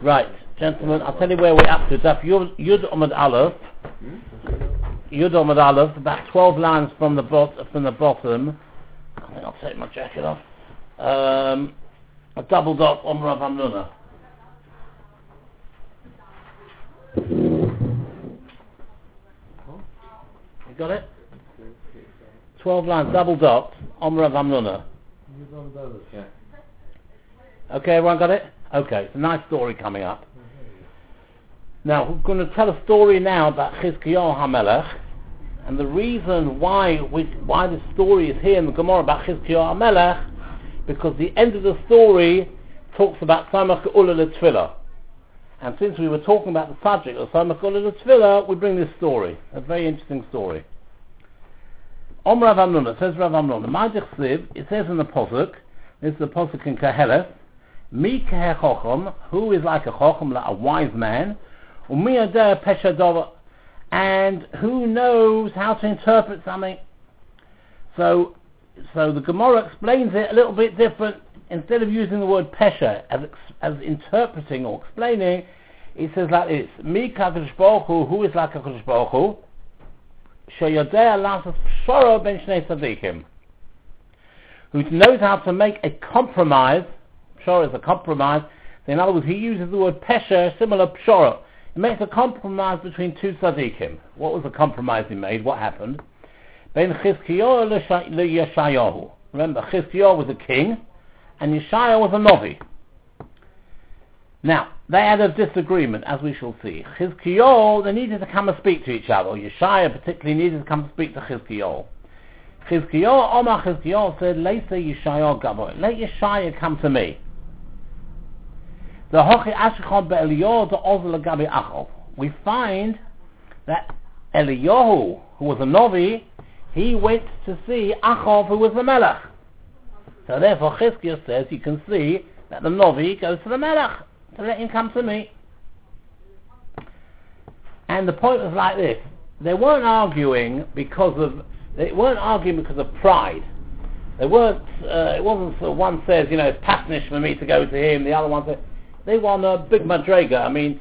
Right, gentlemen, I'll tell you where we're up to. Yud Omad Aluf. Yud Omad Aluf, about 12 lines from the bottom. I think I'll take my jacket off. A double dot Omar Rav Amnuna. You got it? 12 lines, double dot Omar Rav Amnuna. Okay, everyone got it? Okay, it's a nice story coming up. Now, we're going to tell a story now about Chizkiyahu HaMelech, and the reason why this story is here in the Gemara about Chizkiyahu HaMelech, because the end of the story talks about Tzaymach Ulele Tvila. And since we were talking about the subject of Tzaymach Ulele Tvila, we bring this story, a very interesting story. Omar Rav Amnuna, says Rav Amnon, it says in the Posuk, this is the Posuk in Kehelet, Mikhechokhm, who is like a chokhm, like a wise man, and who knows how to interpret something. So the Gemara explains it a little bit different. Instead of using the word pesha as interpreting or explaining, it says like this: Mikhechushbachu, who is like a Mikhechushbachu, sheyodea lasas pshara ben shnei tzadikim, who knows how to make a compromise. Pshara is a compromise. In other words, he uses the word pesha, similar pshara. It makes a compromise between two tzadikim. What was the compromise he made? What happened? Ben Chizkiyahu le Yeshayahu. Remember, Chizkiyahu was a king, and Yeshayahu was a novi. Now, they had a disagreement, as we shall see. Chizkiyahu, they needed to come and speak to each other. Yeshayahu particularly needed to come and speak to Chizkiyahu. Omar Chizkiyahu said, "Leisa Yeshayahu gavoy. Let Yeshayahu come to me." We find that Eliyahu, who was a novi, he went to see Achav, who was the Melech. So therefore Chizkiyahu says, you can see that the novi goes to the Melech to let him come to me. And the point was like this: they weren't arguing because of pride. They weren't. It wasn't so one says, you know, it's patnish for me to go to him. The other one says. They won a big madrega. I mean,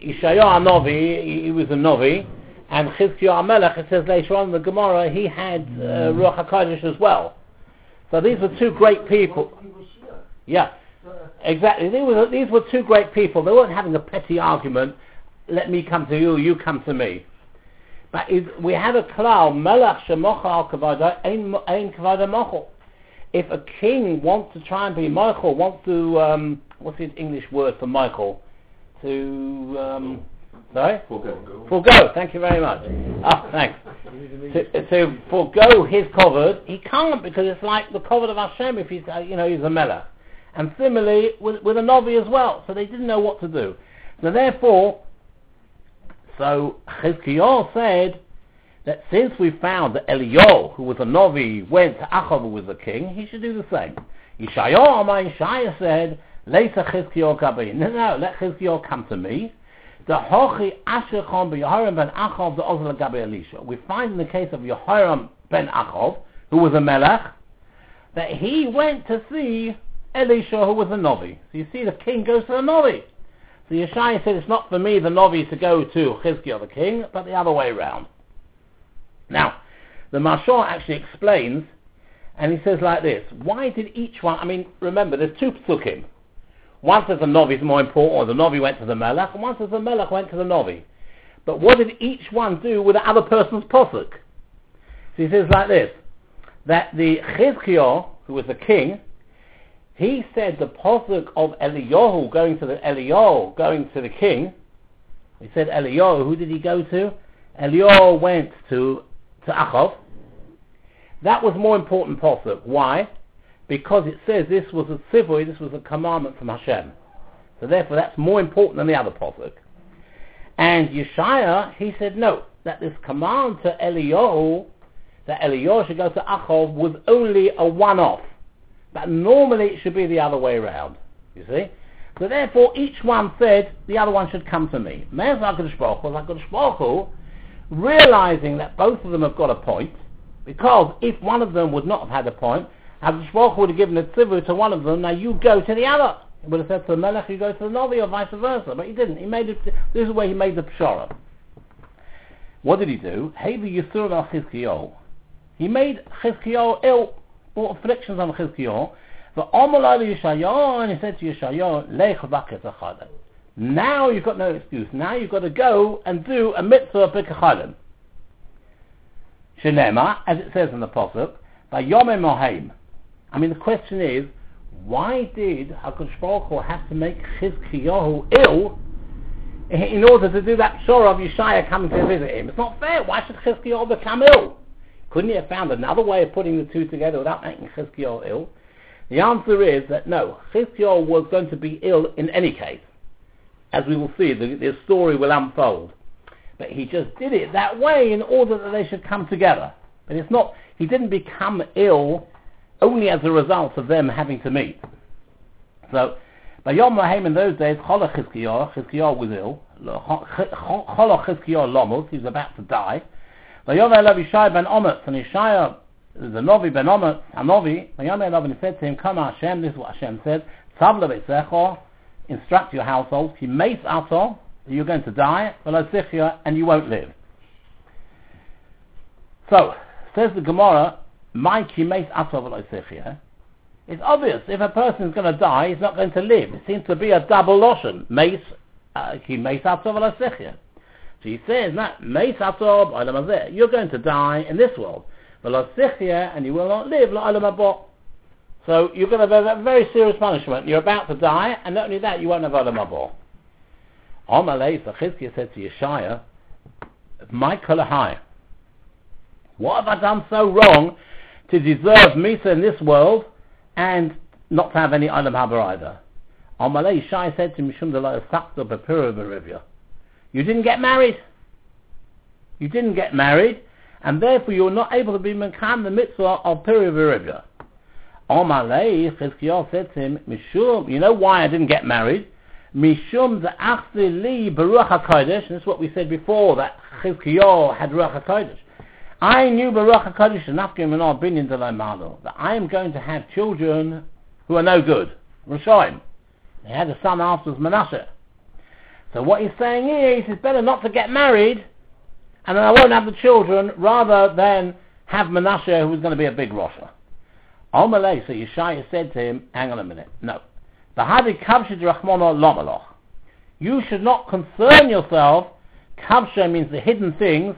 Yeshayahu Novi, he was a Novi, and Chizkiyahu HaMelech, it says later on in the Gemara, he had Ruach HaKadosh as well. So these were two great people. Yeah, exactly. These were two great people. They weren't having a petty argument, let me come to you, you come to me. But we have a klal, Melech shemocha al Kavada, ein Kavada Machol. If a king wants to try and be Machol, wants to, what's his English word for Michael? To, sorry? Forgo. Forgo, thank you very much. Ah, thanks. To forgo his kovod, he can't, because it's like the kovod of Hashem if he's, he's a melech. And similarly, with a novi as well, so they didn't know what to do. So therefore, Chizkiyahu said, that since we found that Eliyahu, who was a novi, went to Achav, who was a king, he should do the same. Yeshayahu said, "Leisa Chizkiyahu gabi." No, let Chizkiyahu come to me. The hochi ashechon by Yehoram ben Achav the ozla gabi Elisha. We find in the case of Yehoram ben Achav, who was a melech, that he went to see Elisha, who was a novi. So you see, the king goes to the novi. So Yeshayahu said, it's not for me, the novi, to go to Chizkiyahu the king, but the other way round. Now, the Masha'a actually explains, and he says like this: why did each one, remember, there's two psukim. One says the novi is more important, or the novi went to the melech, and one says the melech went to the novi. But what did each one do with the other person's posuk? So he says like this, that the Chizkiyahu, who was the king, he said the posuk of Eliyahu going to the king, he said Eliyahu, who did he go to? Eliyahu went to Achav. That was more important posuk. Why? Because it says this was a tzivui, this was a commandment from Hashem. So therefore that's more important than the other posuk. And Yeshayahu, he said no, that this command to Eliyahu, that Eliyahu should go to Achav, was only a one-off. But normally it should be the other way around. You see? So therefore each one said the other one should come to me. Me'ez HaKadosh Baruch Hu, HaKadosh Baruch Hu, realizing that both of them have got a point, because if one of them would not have had a point, HaKadosh Baruch Hu would have given a tzivu to one of them, now you go to the other. He would have said to the Melech, you go to the Navuh, or vice versa. But he didn't. He made it. This is where he made the pshara. What did he do? He made Chizkiyahu ill, brought afflictions on Chizkiyahu. O'Malei Yeshayahu, and he said to Yeshayahu, Lech v'akis achad. Now you've got no excuse. Now you've got to go and do a mitzvah b'kehelet. Shenema, as it says in the pasuk, by Yomim Moheim. I mean, the question is, why did HaKadosh Baruch Hu have to make Chizkiyahu ill in order to do that pshara of Yeshaya coming to visit him? It's not fair. Why should Chizkiyahu become ill? Couldn't he have found another way of putting the two together without making Chizkiyahu ill? The answer is that no, Chizkiyahu was going to be ill in any case. As we will see, the story will unfold. But he just did it that way in order that they should come together. But it's not, he didn't become ill only as a result of them having to meet. So, by Yom Lahem in those days, Cholochizkiyah was ill. Cholochizkiyah Lomos, he was about to die. By Yom Lahem Yishai ben Omot, and Yishai, the Novi ben Omot, Hanovi, by Yom Lahem and he said to him, come Hashem, this is what Hashem said, Tzavle B'Secho, instruct your households, Ki Meis Ato, you're going to die, and you won't live. So, says the Gemara, it's obvious, if a person is going to die, he's not going to live. It seems to be a double lotion. So he says, no, you're going to die in this world, and you will not live. So you're going to have a very serious punishment. You're about to die, and not only that, you won't have Olam Haba. O'Malei, so Chizkiyahu said to Yeshaya, what have I done so wrong to deserve Misa in this world and not to have any Olam Haba either? O'Malei, Yeshaya said to Mishum, Delai Aksakt, you didn't get married. You didn't get married, and therefore you're not able to be Mekayem the mitzvah of Pirui V'Rivya. O'Malei, Chizkiyahu said to him, Mishum, you know why I didn't get married? Mishum za'achti li b'ruach HaKadosh, and this is what we said before, that Chizkiyahu had Ruach HaKadosh. I knew b'ruach HaKadosh enough that I am going to have children who are no good. Rishonim. He had a son after Menashe. So what he's saying is, it's better not to get married, and then I won't have the children, rather than have Menashe, who's going to be a big Rosha. O'Malei, so Yeshaya said to him, hang on a minute, no. You should not concern yourself. Kavsha means the hidden things,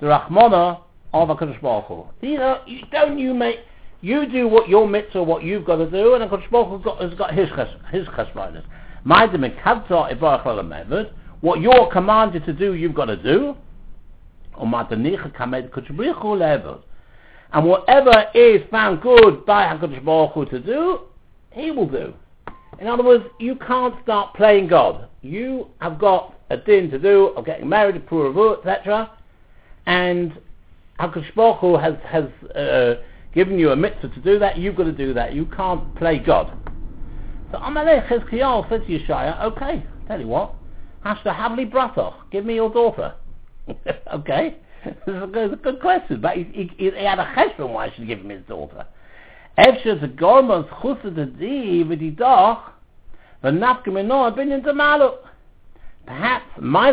the Rachmana of HaKadosh Baruch Hu. You do what your mitzvah, what you've got to do, and HaKadosh Baruch Hu has got his cheshbonos. What you're commanded to do, you've got to do. And whatever is found good by HaKadosh Baruch Hu to do, he will do. In other words, you can't start playing God. You have got a din to do of getting married, puravu, etc. And HaKadosh Baruch Hu has given you a mitzvah to do that. You've got to do that. You can't play God. So Amalei Chizkiyahu said to Yeshaya, okay, tell you what, Hashta Havli Bratoch, give me your daughter. Okay, this is a good question, but he had a cheshbon why I should give him his daughter. Perhaps my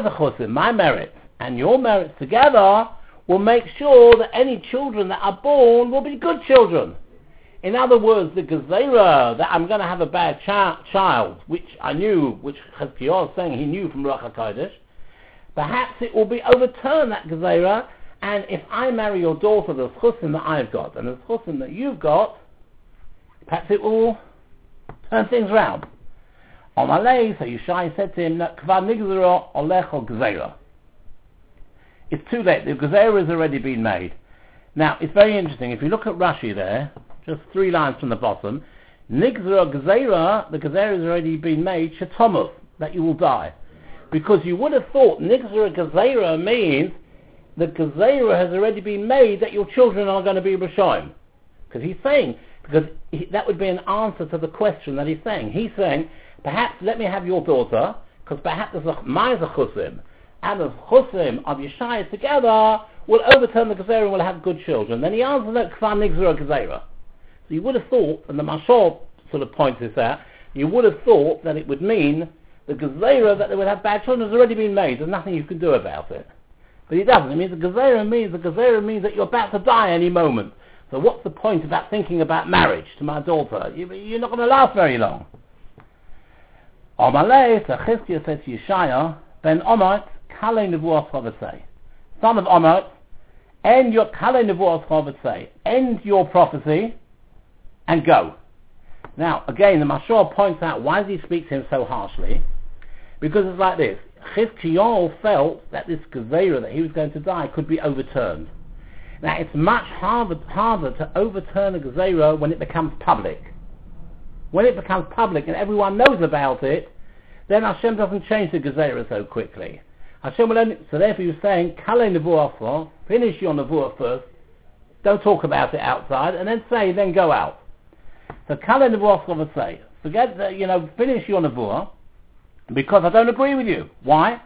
schusim, my merits, and your merits together will make sure that any children that are born will be good children. In other words, the Gezerah that I'm going to have a bad child, which I knew, which Chizkiyahu is saying he knew from Ruach HaKadosh, perhaps it will be overturned, that Gezerah, and if I marry your daughter, the schusim that I've got, and the schusim that you've got, perhaps it will turn things round. O'Malei, so Yeshaya said to him, it's too late. The Gezerah has already been made. Now, it's very interesting. If you look at Rashi there, just three lines from the bottom, Nigzera Gezerah, the Gezerah has already been made, Shetomuth, that you will die. Because you would have thought Nigzera Gezerah means the Gezerah has already been made that your children are going to be Rishonim. Because he's saying, that would be an answer to the question that he's saying. He's saying, perhaps let me have your daughter, because perhaps my Zechusim and the Zechusim of Yeshaya together will overturn the Gezerah and will have good children. Then he answers that, K'var Nigzera Gezerah. So you would have thought, and the Mashal sort of points this out, you would have thought that it would mean the Gezerah that they would have bad children has already been made. There's nothing you can do about it. But it doesn't. It means the Gezerah means that you're about to die any moment. So what's the point about thinking about marriage to my daughter? You're not going to last very long. O'Malei, so Chizkiyahu said to Yeshayahu, Ben Omar, Kalei Nevuah Chavasei. Son of Omar, end your Kalei Nevuah Chavasei. End your prophecy and go. Now, again, the Masha'a points out, why does he speak to him so harshly? Because it's like this. Chizkiyahu felt that this Gezerah, that he was going to die, could be overturned. Now, it's much harder to overturn a Gezerah when it becomes public. When it becomes public and everyone knows about it, then Hashem doesn't change the Gezerah so quickly. Hashem will only... So therefore he was saying, Kalei Nevuah, finish your Nevuah first, don't talk about it outside, and then say, then go out. So Kalei Nevuah will say, forget that, finish your Nevuah, because I don't agree with you. Why?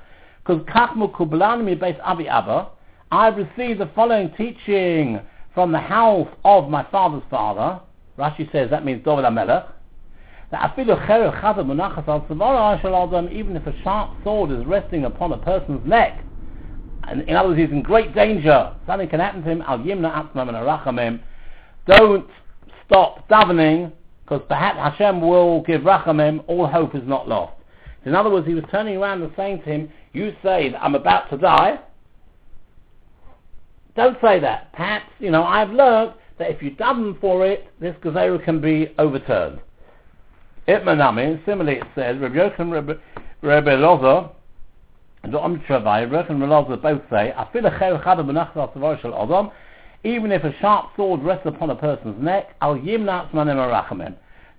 Because Kach Mukublan Mi Beis Abi Abba, I've received the following teaching from the house of my father's father. Rashi says that means David HaMelech. That even if a sharp sword is resting upon a person's neck, and in other words he's in great danger, something can happen to him, don't stop davening, because perhaps Hashem will give rachamim, all hope is not lost. In other words, he was turning around and saying to him, you say that I'm about to die, don't say that. Perhaps, I've learned that if you daven for it, this Gezerah can be overturned. Itmanami, similarly it says, Reb Yochan Reb Elazar, and Om Travai, Reb Yochan Reb Elazar both say, even if a sharp sword rests upon a person's neck, Al Yimnat Manim Arachamim.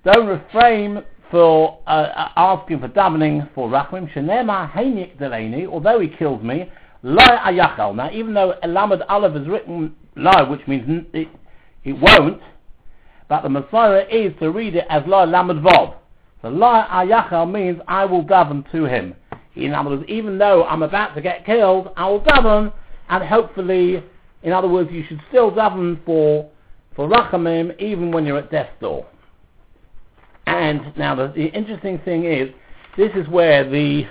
Don't refrain for asking for davening for Rachamim, Shenema Heinik Deleni, although he kills me, Lai Ayachal. Now, even though Elamad Aleph is written Lai, which means it won't, but the Masha'a is to read it as Lai Lamed Vov. So Lai Ayachal means I will daven to him. In other words, even though I'm about to get killed, I will daven, and hopefully, in other words, you should still daven for Rachamim even when you're at death's door. And now the interesting thing is, this is where the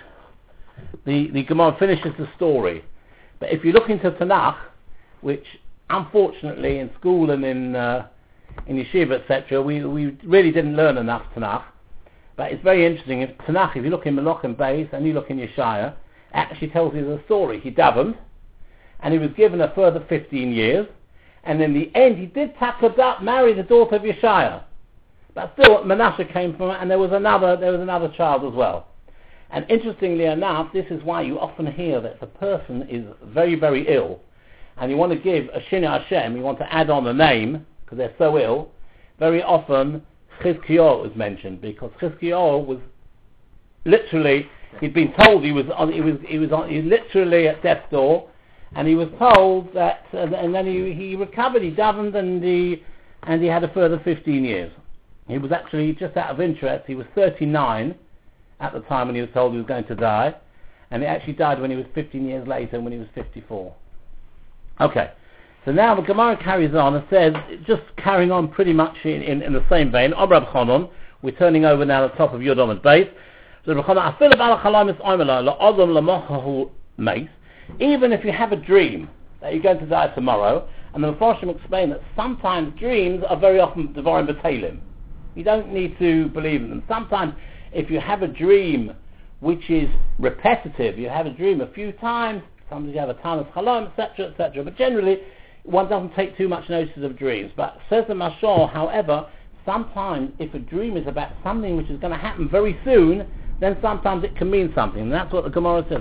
Gemara finishes the story. But if you look into Tanakh, which unfortunately in school and in yeshiva, etc., we really didn't learn enough Tanakh, but it's very interesting. If Tanakh, if you look in Melech and Beis and you look in Yeshaya, actually tells you the story. He davened and he was given a further 15 years, and in the end he did marry the daughter of Yeshaya, but still Menashe came from it, and there was another child as well. And interestingly enough, this is why you often hear that if a person is very, very ill, and you want to give a Shina Hashem, you want to add on the name, because they're so ill, very often Chizkiyahu is mentioned, because Chizkiyahu was literally, he'd been told he was literally at death's door, and he was told that, and then he recovered, he davened, and he had a further 15 years. He was actually, just out of interest, he was 39, at the time when he was told he was going to die, and he actually died when he was 15 years later, when he was 54. Okay, so now the Gemara carries on and says, just carrying on pretty much in the same vein, Omar Rav Amnon, we're turning over now the top of Yud Omad Aluf, even if you have a dream that you're going to die tomorrow, and the Mishum explain that sometimes dreams are very often Devarim B'Teilim. You don't need to believe in them. Sometimes if you have a dream which is repetitive, you have a dream a few times, sometimes you have a time of Chalom, etc., etc., but generally one doesn't take too much notice of dreams. But says the Mashal, however, sometimes if a dream is about something which is going to happen very soon, then sometimes it can mean something, and that's what the Gemara says.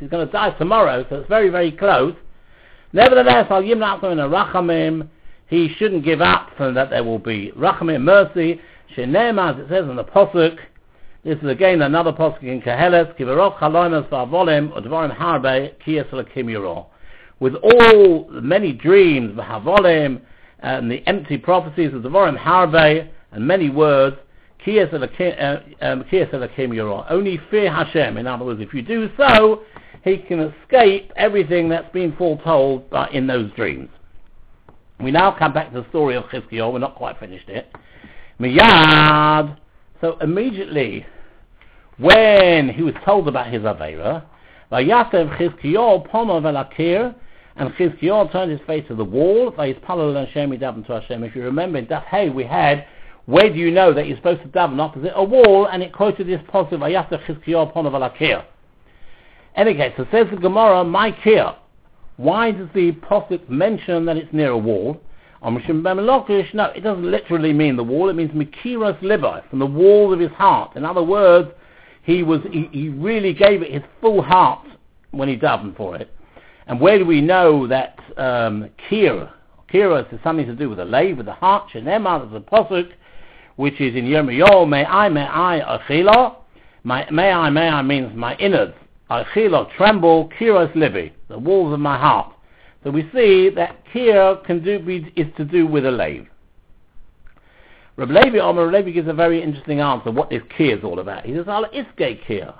He's going to die tomorrow, so it's very, very close. Nevertheless, I'll give not in a Rachamim, he shouldn't give up, so that there will be Rachamim, mercy. Shenema, as it says in the Pasuk, this is again another Pasuk in Kehelet, Kivarov Chaloimas Vavolim, Odvarim Harbe, Kiyas Lakim Yuro. With all the many dreams, Vavolim, and the empty prophecies of Odvarim Harbe, and many words, Kiyas Lakim Yuro. Only fear Hashem. In other words, if you do so, he can escape everything that's been foretold in those dreams. We now come back to the story of Chizkiyahu. We're not quite finished yet. Miyad. So immediately, when he was told about his Aveira, Vayasev Chizkiyahu Pomav Elakir, and Chizkiyahu turned his face to the wall. If you remember in Daf Hey we had, where do you know that you're supposed to daven opposite a wall? And it quoted this positive, Vayasev Chizkiyahu Pomav Elakir. Any case, so says the Gemara, my Kir. Why does the Pasuk mention that it's near a wall? No, it doesn't literally mean the wall. It means Mikiras Liba, from the wall of his heart. In other words, he really gave it his full heart when he davened for it. And where do we know that Kiras is something to do with the lave, with the heart? Shenema, there's a Pasuk, which is in Yirmiyahu, may I, achila. May I means my innards. Achila, tremble, Kiras Libi, the walls of my heart. So we see that Kira is to do with a lave. Reb Levi gives a very interesting answer what this Kira is all about. He says, Al Iske Kira.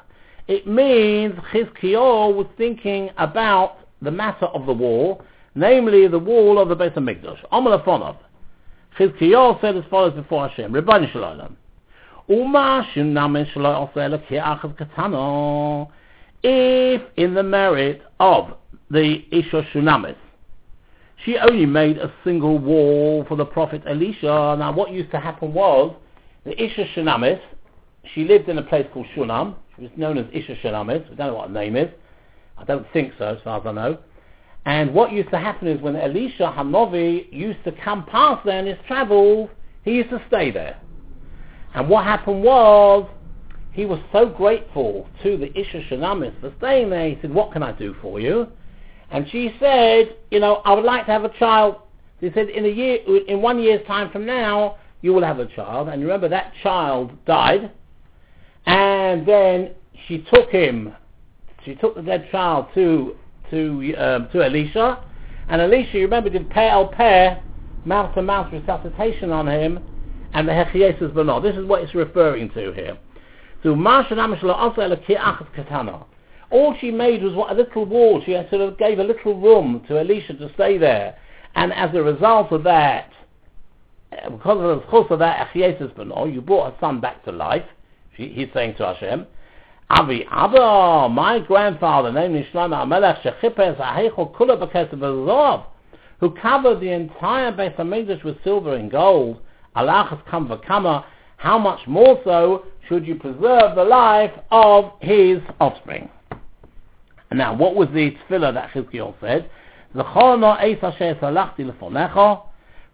It means Chizkiyahu was thinking about the matter of the wall, namely the wall of the Beis HaMikdash. Omar Rav Amnon. Chizkiyahu said as follows before Hashem, Rebbeinu Shel Olam. Uma Shimnamin Shelo Oseh Lekir Achav Katano. If in the merit of the Isha Shunamis, she only made a single wall for the prophet Elisha. Now what used to happen was, the Isha Shunamis, she lived in a place called Shunam, she was known as Isha Shunamis, we don't know what her name is, I don't think so as far as I know, and what used to happen is when Elisha Hanavi used to come past there in his travels, he used to stay there. And what happened was, he was so grateful to the Isha Shunamis for staying there. He said, what can I do for you? And she said, I would like to have a child. He said, in 1 year's time from now, you will have a child. And remember, that child died. And then she took the dead child to Elisha. And Elisha, you remember, did peh el peh, mouth-to-mouth resuscitation on him. And the hechiyesas b'no. This is what it's referring to here. All she made was a little wall. She sort of gave a little room to Elisha to stay there. And as a result of that, because of that, you brought her son back to life. He's saying to Hashem, Avi Abba, my grandfather, namely Shlomo HaMelech, who covered the entire Beis HaMikdash with silver and gold, how much more so should you preserve the life of his offspring? Now, what was the tefillah that Chizkiyahu said?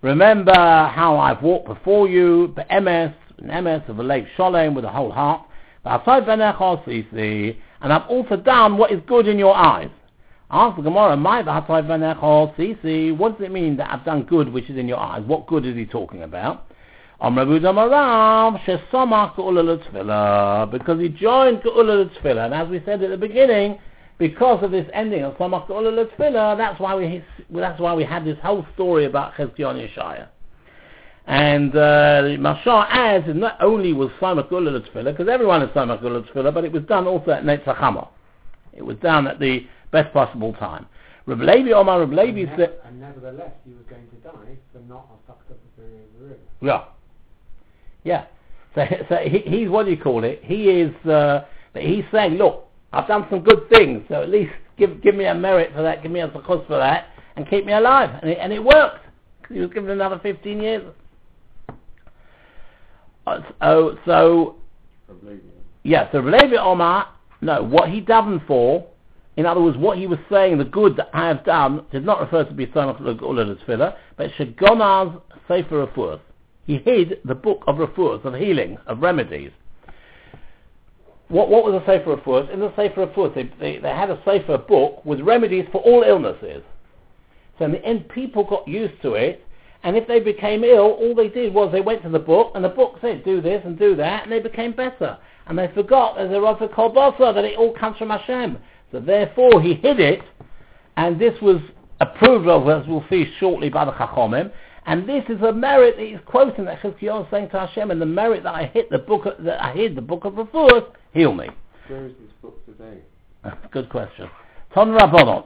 Remember how I've walked before you, an emes of a lev sholem with a whole heart, and I've also done what is good in your eyes. Ask the Gemara, what does it mean that I've done good which is in your eyes? What good is he talking about? Because he joined Ge'ula L'Tfila, and as we said at the beginning, because of this ending of Tzamach Ge'ula L'Tfila, that's why we had this whole story about Chizkiyahu Yeshaya. And Masha'a adds, not only was Tzamach Ge'ula L'Tfila, because everyone is Tzamach Ge'ula L'Tfila, but it was done also at Netz HaChamor. It was done at the best possible time. Reb Levi said... And nevertheless, you were going to die for not a fucked up period of the room. Yeah. Yeah, so he's what do you call it? He is. He's saying, look, I've done some good things, so at least give me a merit for that, give me a zechus for that, and keep me alive. And it worked. He was given another 15 years. So Reb Omar. No, what he davened for, in other words, what he was saying, the good that I have done, did not refer to be Tzaymach Ulele Tvila, but Shegonaz Sefer Refuos. He hid the book of Refuos, of healing, of remedies. What was the Sefer Refuos? In the Sefer Refuos, they had a Sefer book with remedies for all illnesses. So in the end, people got used to it, and if they became ill, all they did was they went to the book, and the book said, do this and do that, and they became better. And they forgot, as a Rafa Kolbosa, that it all comes from Hashem. So therefore, he hid it, and this was approved of, as we'll see shortly, by the Chachomim. And this is a merit that he's quoting that Chizkiyahu is saying to Hashem, and the merit that I hid the book of Refuos, heal me. Where is this book today? Good question. Ton Rabbonon.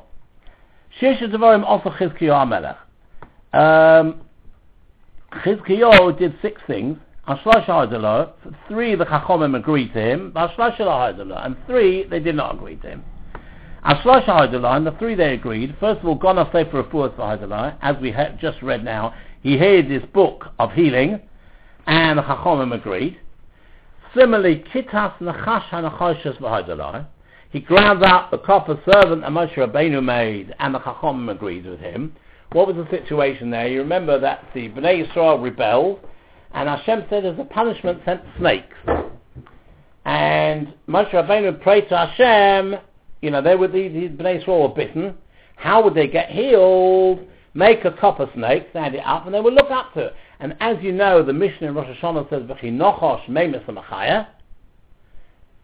Shesha Devarim Osa Chizkiyahu HaMelech. Chizkiyahu did six things. Three the Chachomim agreed to him, and three they did not agree to him. And the three they agreed. First of all, Gona Sefer Refuah, as we have just read now, he heard this book of healing, and the Chachomim agreed. Similarly, Kitas Nachash HaNachoshes V'Hadalah, he ground out the copper servant that Moshe Rabbeinu made, and the Chachomim agreed with him. What was the situation there? You remember that the Bnei Yisrael rebelled, and Hashem said as a punishment sent snakes. And Moshe Rabbeinu prayed to Hashem, you know, these Bnei Yisrael were bitten. How would they get healed? Make a copper snake, stand it up, and they will look up to it. And as you know, the Mishnah in Rosh Hashanah says, V'chinochosh meimes ha-machaya.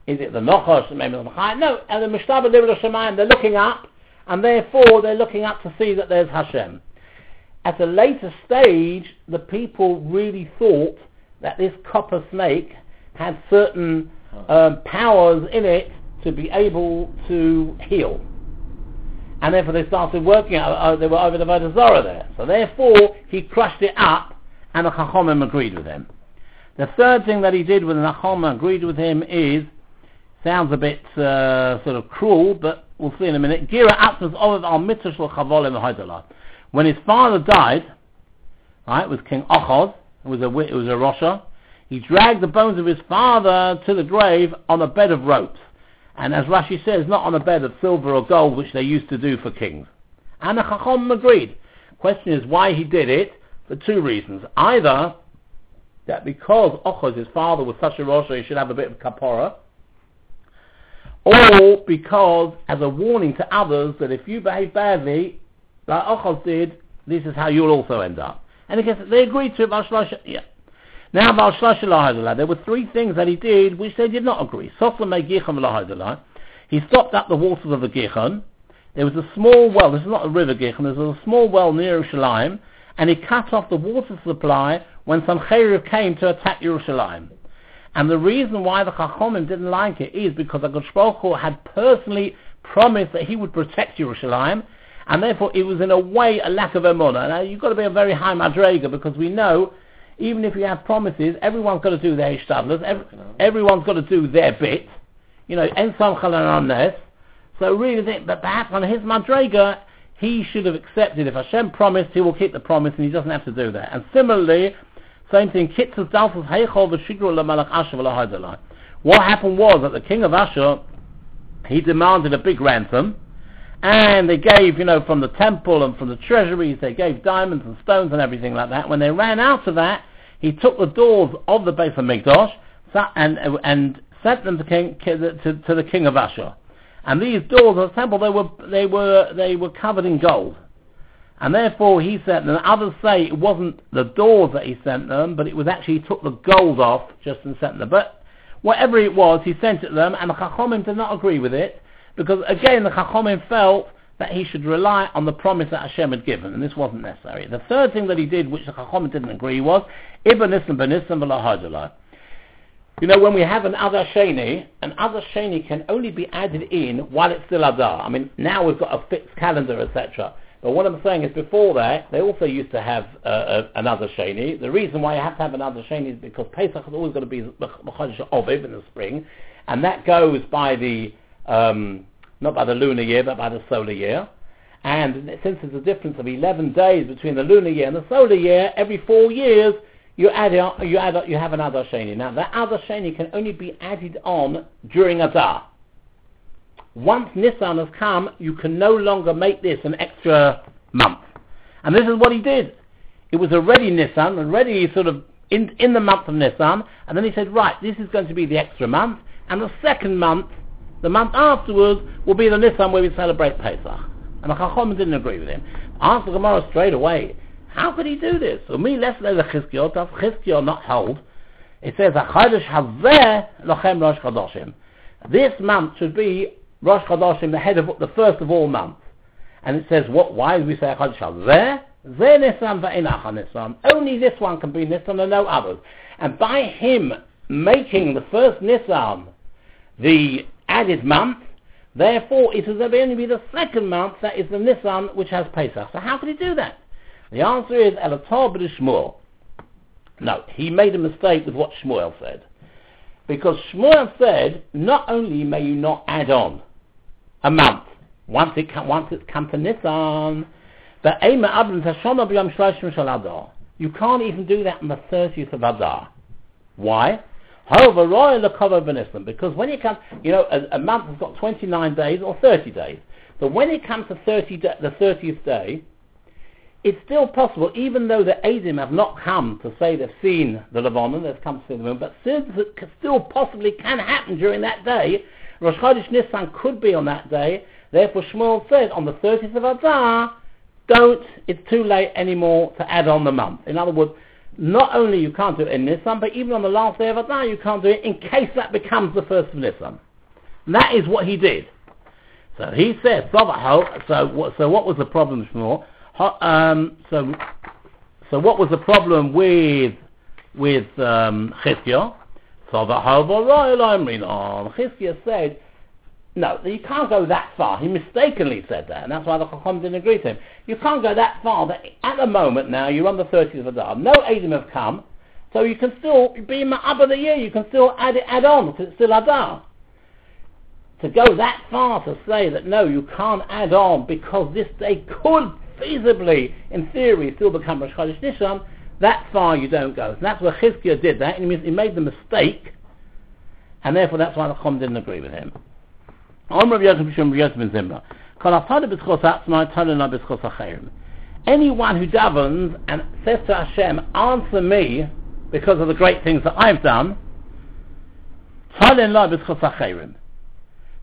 Is it the nochosh meimes ha-machaya? No, and the Mishnah b'liber Hashemayim, they're looking up, and therefore they're looking up to see that there's Hashem. At a later stage, the people really thought that this copper snake had certain powers in it to be able to heal. And therefore they started working out, they were over the Vodah Zarah there. So therefore he crushed it up and the Chachomim agreed with him. The third thing that he did when the Chachomim agreed with him is, sounds a bit sort of cruel, but we'll see in a minute, when his father died, right, with King Achav, it was a Rasha, he dragged the bones of his father to the grave on a bed of ropes. And as Rashi says, not on a bed of silver or gold, which they used to do for kings. And the Chachomim agreed. Question is why he did it, for two reasons. Either that because Ochaz, his father, was such a Rasha, he should have a bit of kapora, or because as a warning to others that if you behave badly, like Ochaz did, this is how you'll also end up. And again, they agreed to it. Yeah. Now, there were three things that he did which they did not agree. He stopped up the waters of the Gihon. There was a small well, this is not a river Gihon, there was a small well near Yerushalayim, and he cut off the water supply when Sancheriv came to attack Yerushalayim. And the reason why the Chachomim didn't like it is because HaKadosh Baruch Hu had personally promised that he would protect Yerushalayim, and therefore it was in a way a lack of emunah. Now, you've got to be a very high madrega, because we know even if you have promises, everyone's got to do their hishtadlus, everyone's got to do their bit. You know, ensam chalan amnes. So really, but perhaps on his madrega, he should have accepted. If Hashem promised, he will keep the promise, and he doesn't have to do that. And similarly, same thing. What happened was that the king of Asher, he demanded a big ransom, and they gave, you know, from the temple and from the treasuries, they gave diamonds and stones and everything like that. When they ran out of that, he took the doors of the Beis HaMikdash and sent them to the king of Asher. And these doors of the temple, they were covered in gold. And therefore he sent them. Others say it wasn't the doors that he sent them, but it was actually he took the gold off just and sent them. But whatever it was, he sent it to them, and the Chachomim did not agree with it. Because again, the Chachomim felt that he should rely on the promise that Hashem had given, and this wasn't necessary. The third thing that he did, which the Chachomim didn't agree, was Ibnism Benism V'Lahadalah. You know, when we have an Adar Sheni can only be added in while it's still Adar. I mean, now we've got a fixed calendar, etc. But what I'm saying is, before that, they also used to have an Adar Sheni. The reason why you have to have an Adar Sheni is because Pesach is always going to be B'Chodesh Aviv in the spring, and that goes by the not by the lunar year, but by the solar year. And since there's a difference of 11 days between the lunar year and the solar year, every 4 years you have an Adar Sheni. Now that Adar Sheni can only be added on during Adar. Once Nisan has come, you can no longer make this an extra month. And this is what he did. It was already Nisan, already sort of in the month of Nisan, and then he said, right, this is going to be the extra month, and the second month, the month afterwards, will be the Nisan where we celebrate Pesach. And the Chachomim didn't agree with him. Asked the Gemara straight away, how could he do this? So me, let's let the Chizkiyahu, does Chizkiyahu not hold? It says, HaChadosh Hazeh Lochem Rosh Chodoshim. This month should be Rosh Chodoshim, the first of all months. And it says, what? Why do we say HaChadosh Hazeh? Zeh Nisan V'Einacha Nisan. Only this one can be Nisan and no others. And by him making the first Nisan the added month, therefore it is only the second month that is the Nisan which has Pesach. So how could he do that? The answer is Elatah b'Shmuel Shmuel. No, he made a mistake with what Shmuel said. Because Shmuel said, not only may you not add on a month, once it's come to Nisan, but you can't even do that on the 30th of Adar. Why? Because when it comes, a month has got 29 days or 30 days. So when it comes to the 30th day, it's still possible, even though the Eidim have not come to say they've seen the Levonon, they've come to see the moon, but since it still possibly can happen during that day, Rosh Chodesh Nisan could be on that day, therefore Shmuel said on the 30th of Adar, it's too late anymore to add on the month. In other words, not only you can't do it in Nisan, but even on the last day of Adar you can't do it in case that becomes the 1st of Nisan. And that is what he did. So he said, so what was the problem, Shmuel? So what was the problem with Chizkiyahu? Chizkiyahu said, no, you can't go that far. He mistakenly said that, and that's why the Chacham didn't agree to him. You can't go that far, that at the moment now, you're on the 30th of Adar. No Eidim have come, so you can still be in the up of the year, you can still add on, because it's still Adar. To go that far to say that, no, you can't add on, because this day could feasibly, in theory, still become Rosh Chodesh Nissan, that far you don't go. And that's where Chizkiyahu did that, and he made the mistake, and therefore that's why the Chacham didn't agree with him. Anyone who davens and says to Hashem, answer me because of the great things that I've done,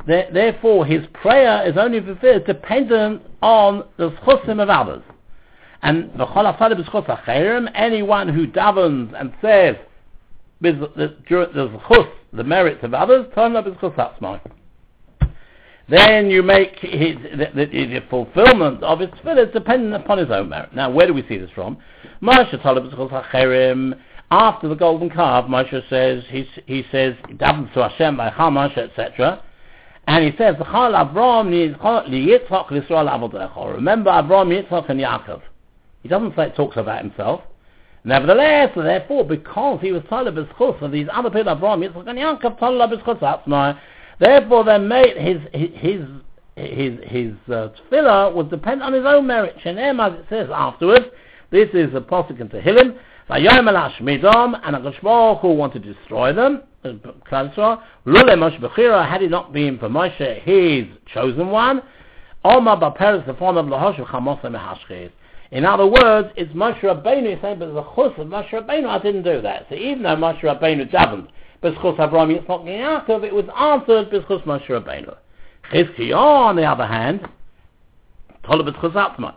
therefore his prayer is only fulfilled dependent on the schusim of others. And anyone who davens and says the merits of others, then you make the fulfillment of his tefillah dependent upon his own merit. Now, where do we see this from? After the golden calf, Moshe says, he says, davens to Hashem, Moshe, etc. And he says, remember Avram, Yitzchak, and Yaakov. He doesn't say it talks about himself. Nevertheless, therefore, because he was Talib B'schus of these other people, Avram, Yitzchak, and Yaakov, Talib B'schus, Atzmai. Therefore, they made his tefillah was dependent on his own merit. Shenem, as it says afterwards, this is a pasuk in Tehillim. Vayom el hashmidom, and HaKadosh Baruch Hu wanted to destroy them. Klal Yisrael, had it not been for Moshe, his chosen one, Omar b'peres the form of lahosh v'chamos mehashchis. In other words, it's Moshe Rabbeinu saying, but the chus of Moshe Rabbeinu, I didn't do that. So even though Moshe Rabbeinu davened, B'schus Avraham Yitzchak Yaakov, it was answered B'schus Moshe Rabbeinu. Chizkiyahu, on the other hand, Tole B'schus Atzmai.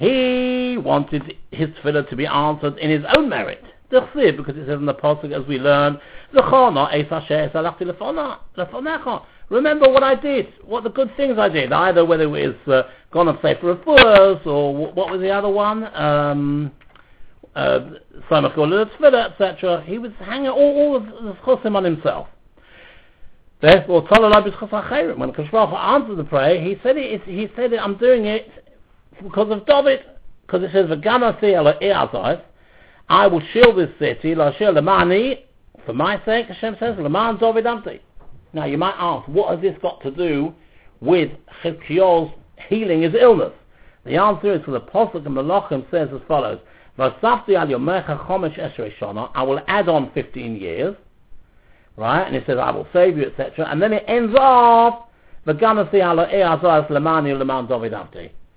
He wanted his tefillah to be answered in his own merit. Because it says in the pasuk, as we learn, remember what I did, what the good things I did, either whether it was gone and say for a first, or what was the other one? Tzaymach Ulele Tvila, etc. He was hanging all of the schusim on himself. Therefore, Tololai B'schus HaCheirim, when HaKadosh Baruch Hu answered the prayer, he said it, I'm doing it because of David, because it says V'ganasi ala E'azais, I will shield this city, Lashir Lamani, for my sake, Hashem says, Laman David Amti. Now you might ask, what has this got to do with Chizkiyahu's healing his illness? The answer is, for the Pasuk and Melachim says as follows, I will add on 15 years, right? And it says, I will save you, etc. And then it ends off, in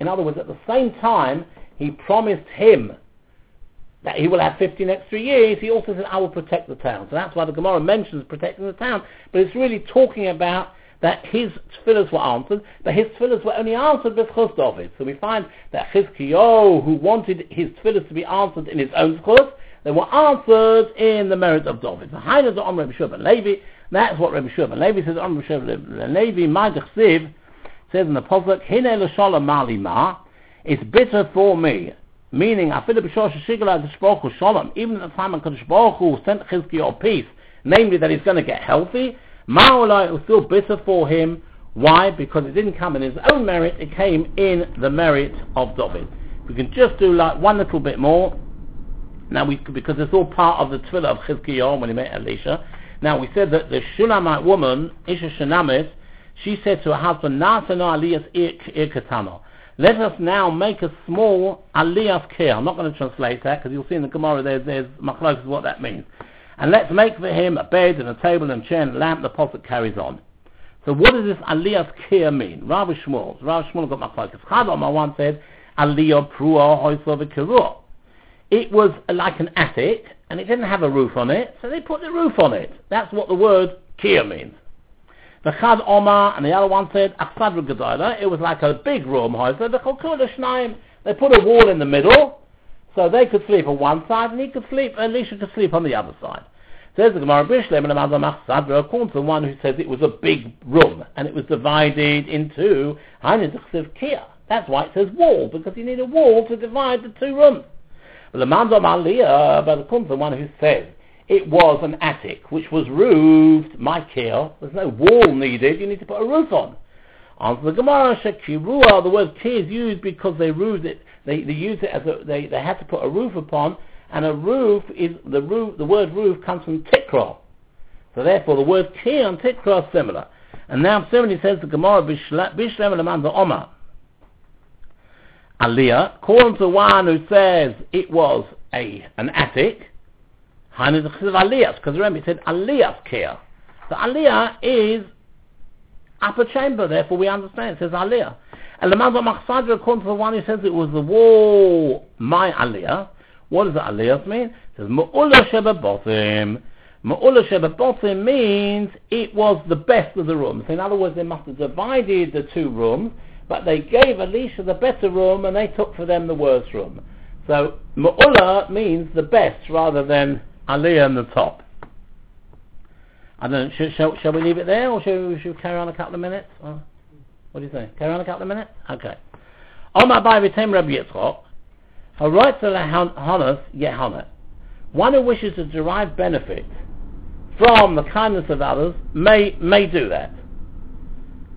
other words, at the same time, he promised him that he will have 15 extra years. He also said, I will protect the town. So that's why the Gemara mentions protecting the town. But it's really talking about that his tefillahs were answered, but his tefillahs were only answered b'schus David. So we find that Chizkiyahu, who wanted his tefillahs to be answered in his own schus, they were answered in the merit of David. That's what Reb Yochan ben Levi says. Omar Rav Amnuna Levi, my dechsiv, says in the pasuk, Hine l'shalom malima, it's bitter for me. Meaning, even at the time HaKadosh Baruch Hu sent Chizkiyahu peace, namely that he's going to get healthy, Ma'olai was still bitter for him. Why? Because it didn't come in his own merit, it came in the merit of David. We can just do like one little bit more. Now we, because it's all part of the Tefillah of Chizkiyahu when he met Elisha. Now we said that the Shulamite woman, Isha Shunamis, she said to her husband, let us now make a small aliyah keh. I'm not going to translate that because you'll see in the Gemara there's machlokes what that means. And let's make for him a bed and a table and a chair and a lamp. The prophet carries on. So what does this aliyah keh mean? Rabbi Shmuel got machlokes. Chad Omar one said, aliyah pruah hoysov v'keruah. It was like an attic, and it didn't have a roof on it, so they put the roof on it. That's what the word kiyah means. The Chad Omar and the other one said, it was like a big room, they put a wall in the middle, so they could sleep on one side, and Elisha could sleep on the other side. There's the Gemara Bishlem and Amazamach Sadra, according to the one who says it was a big room, and it was divided into, that's why it says wall, because you need a wall to divide the two rooms. But the one who says it was an attic which was roofed, my keel, there's no wall needed, you need to put a roof on. Answer the Gemara, Shekirua, the word keel is used because they roofed it, they used it as a, they had to put a roof upon, and a roof is, the word roof comes from tikra. So therefore the word keel and tikra are similar. And now similarly says the Gemara, Bishlem Lamanda Omar. Aliyah, according to one who says it was an attic, because remember it said Aliyah's care. So Aliyah is upper chamber, therefore we understand it says Aliyah. And the Mazal Machsadra, according to the one who says it was the wall, my Aliyah, what does the Aliyah mean? It says Ma'ula Shebabothim. Ma'ula Shebabothim means it was the best of the rooms. In other words, they must have divided the two rooms, but they gave Elisha the better room and they took for them the worse room. So Ma'ula means the best rather than Aliyah in the top. I don't know, shall we leave it there or shall we carry on a couple of minutes? Or, what do you say? Carry on a couple of minutes? Okay. Omar Baivitem Reb Yitzchok, HaRoitz Lehanos Yehana. One who wishes to derive benefit from the kindness of others may do that.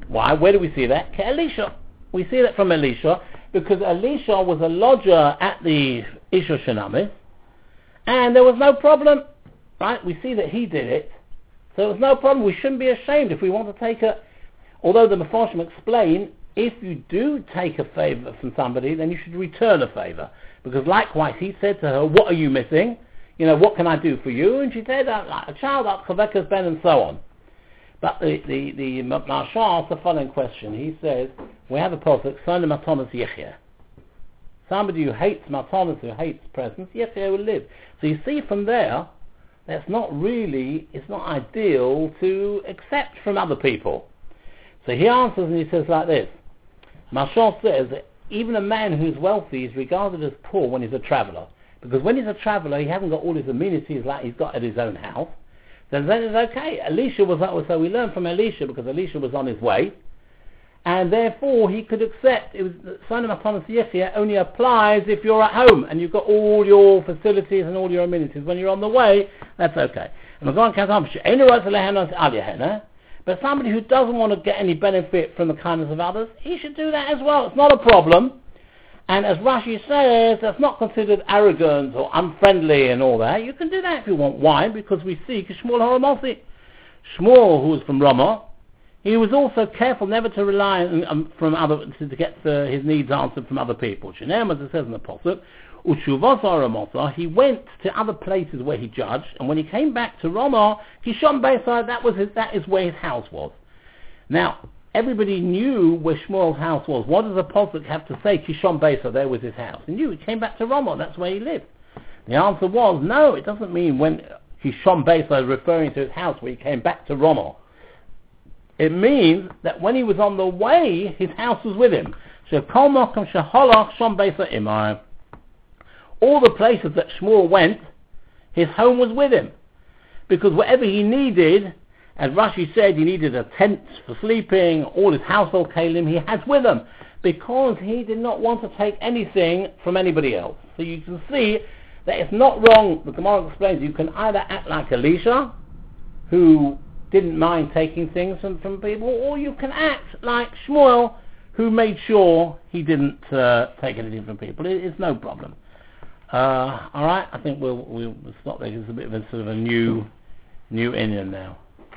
Why? Where do we see that? Elisha. We see that from Elisha, because Elisha was a lodger at the Isha Shenamis, and there was no problem, right? We see that he did it, so there was no problem. We shouldn't be ashamed if we want to take a, although the Mefarshim explain, if you do take a favour from somebody, then you should return a favour, because likewise he said to her, what are you missing? You know, what can I do for you? And she said, like a child, like Chaveka's Ben, and so on. But the Masha'a asked the following question. He says, we have a prophet, son of Matanas Yechia. Somebody who hates Matanas, who hates presents, Yechia will live. So you see from there, that's not really, it's not ideal to accept from other people. So he answers and he says like this. Masha'a says that even a man who's wealthy is regarded as poor when he's a traveller. Because when he's a traveller, he hasn't got all his amenities like he's got at his own house. Then it's okay. Elisha was that, so we learn from Elisha because Elisha was on his way, and therefore he could accept. It was Sonim only applies if you're at home and you've got all your facilities and all your amenities. When you're on the way, that's okay. But somebody who doesn't want to get any benefit from the kindness of others, he should do that as well. It's not a problem. And as Rashi says, that's not considered arrogant or unfriendly and all that. You can do that if you want. Why? Because we see Shmuel Haramosi. Shmuel, who was from Ramah, he was also careful never to rely on, from other, to get his needs answered from other people. Shneim, as it says in the Pasuk, Uchuvasa Ramosa, he went to other places where he judged, and when he came back to Ramah, Kishon Beisai, that is where his house was. Now, everybody knew where Shmuel's house was. What does the Pasuk have to say? Kishon Beisah, there was his house. He knew he came back to Ramah, that's where he lived. The answer was, no, it doesn't mean when Kishon Beisah is referring to his house where he came back to Ramah. It means that when he was on the way, his house was with him. All the places that Shmuel went, his home was with him. Because whatever he needed, as Rashi said, he needed a tent for sleeping, all his household kalim he has with him, because he did not want to take anything from anybody else. So you can see that it's not wrong, the Gemara explains, you can either act like Elisha, who didn't mind taking things from people, or you can act like Shmuel, who made sure he didn't take anything from people. It's no problem. All right, I think we'll stop there. It's a bit of a sort of a new Indian now.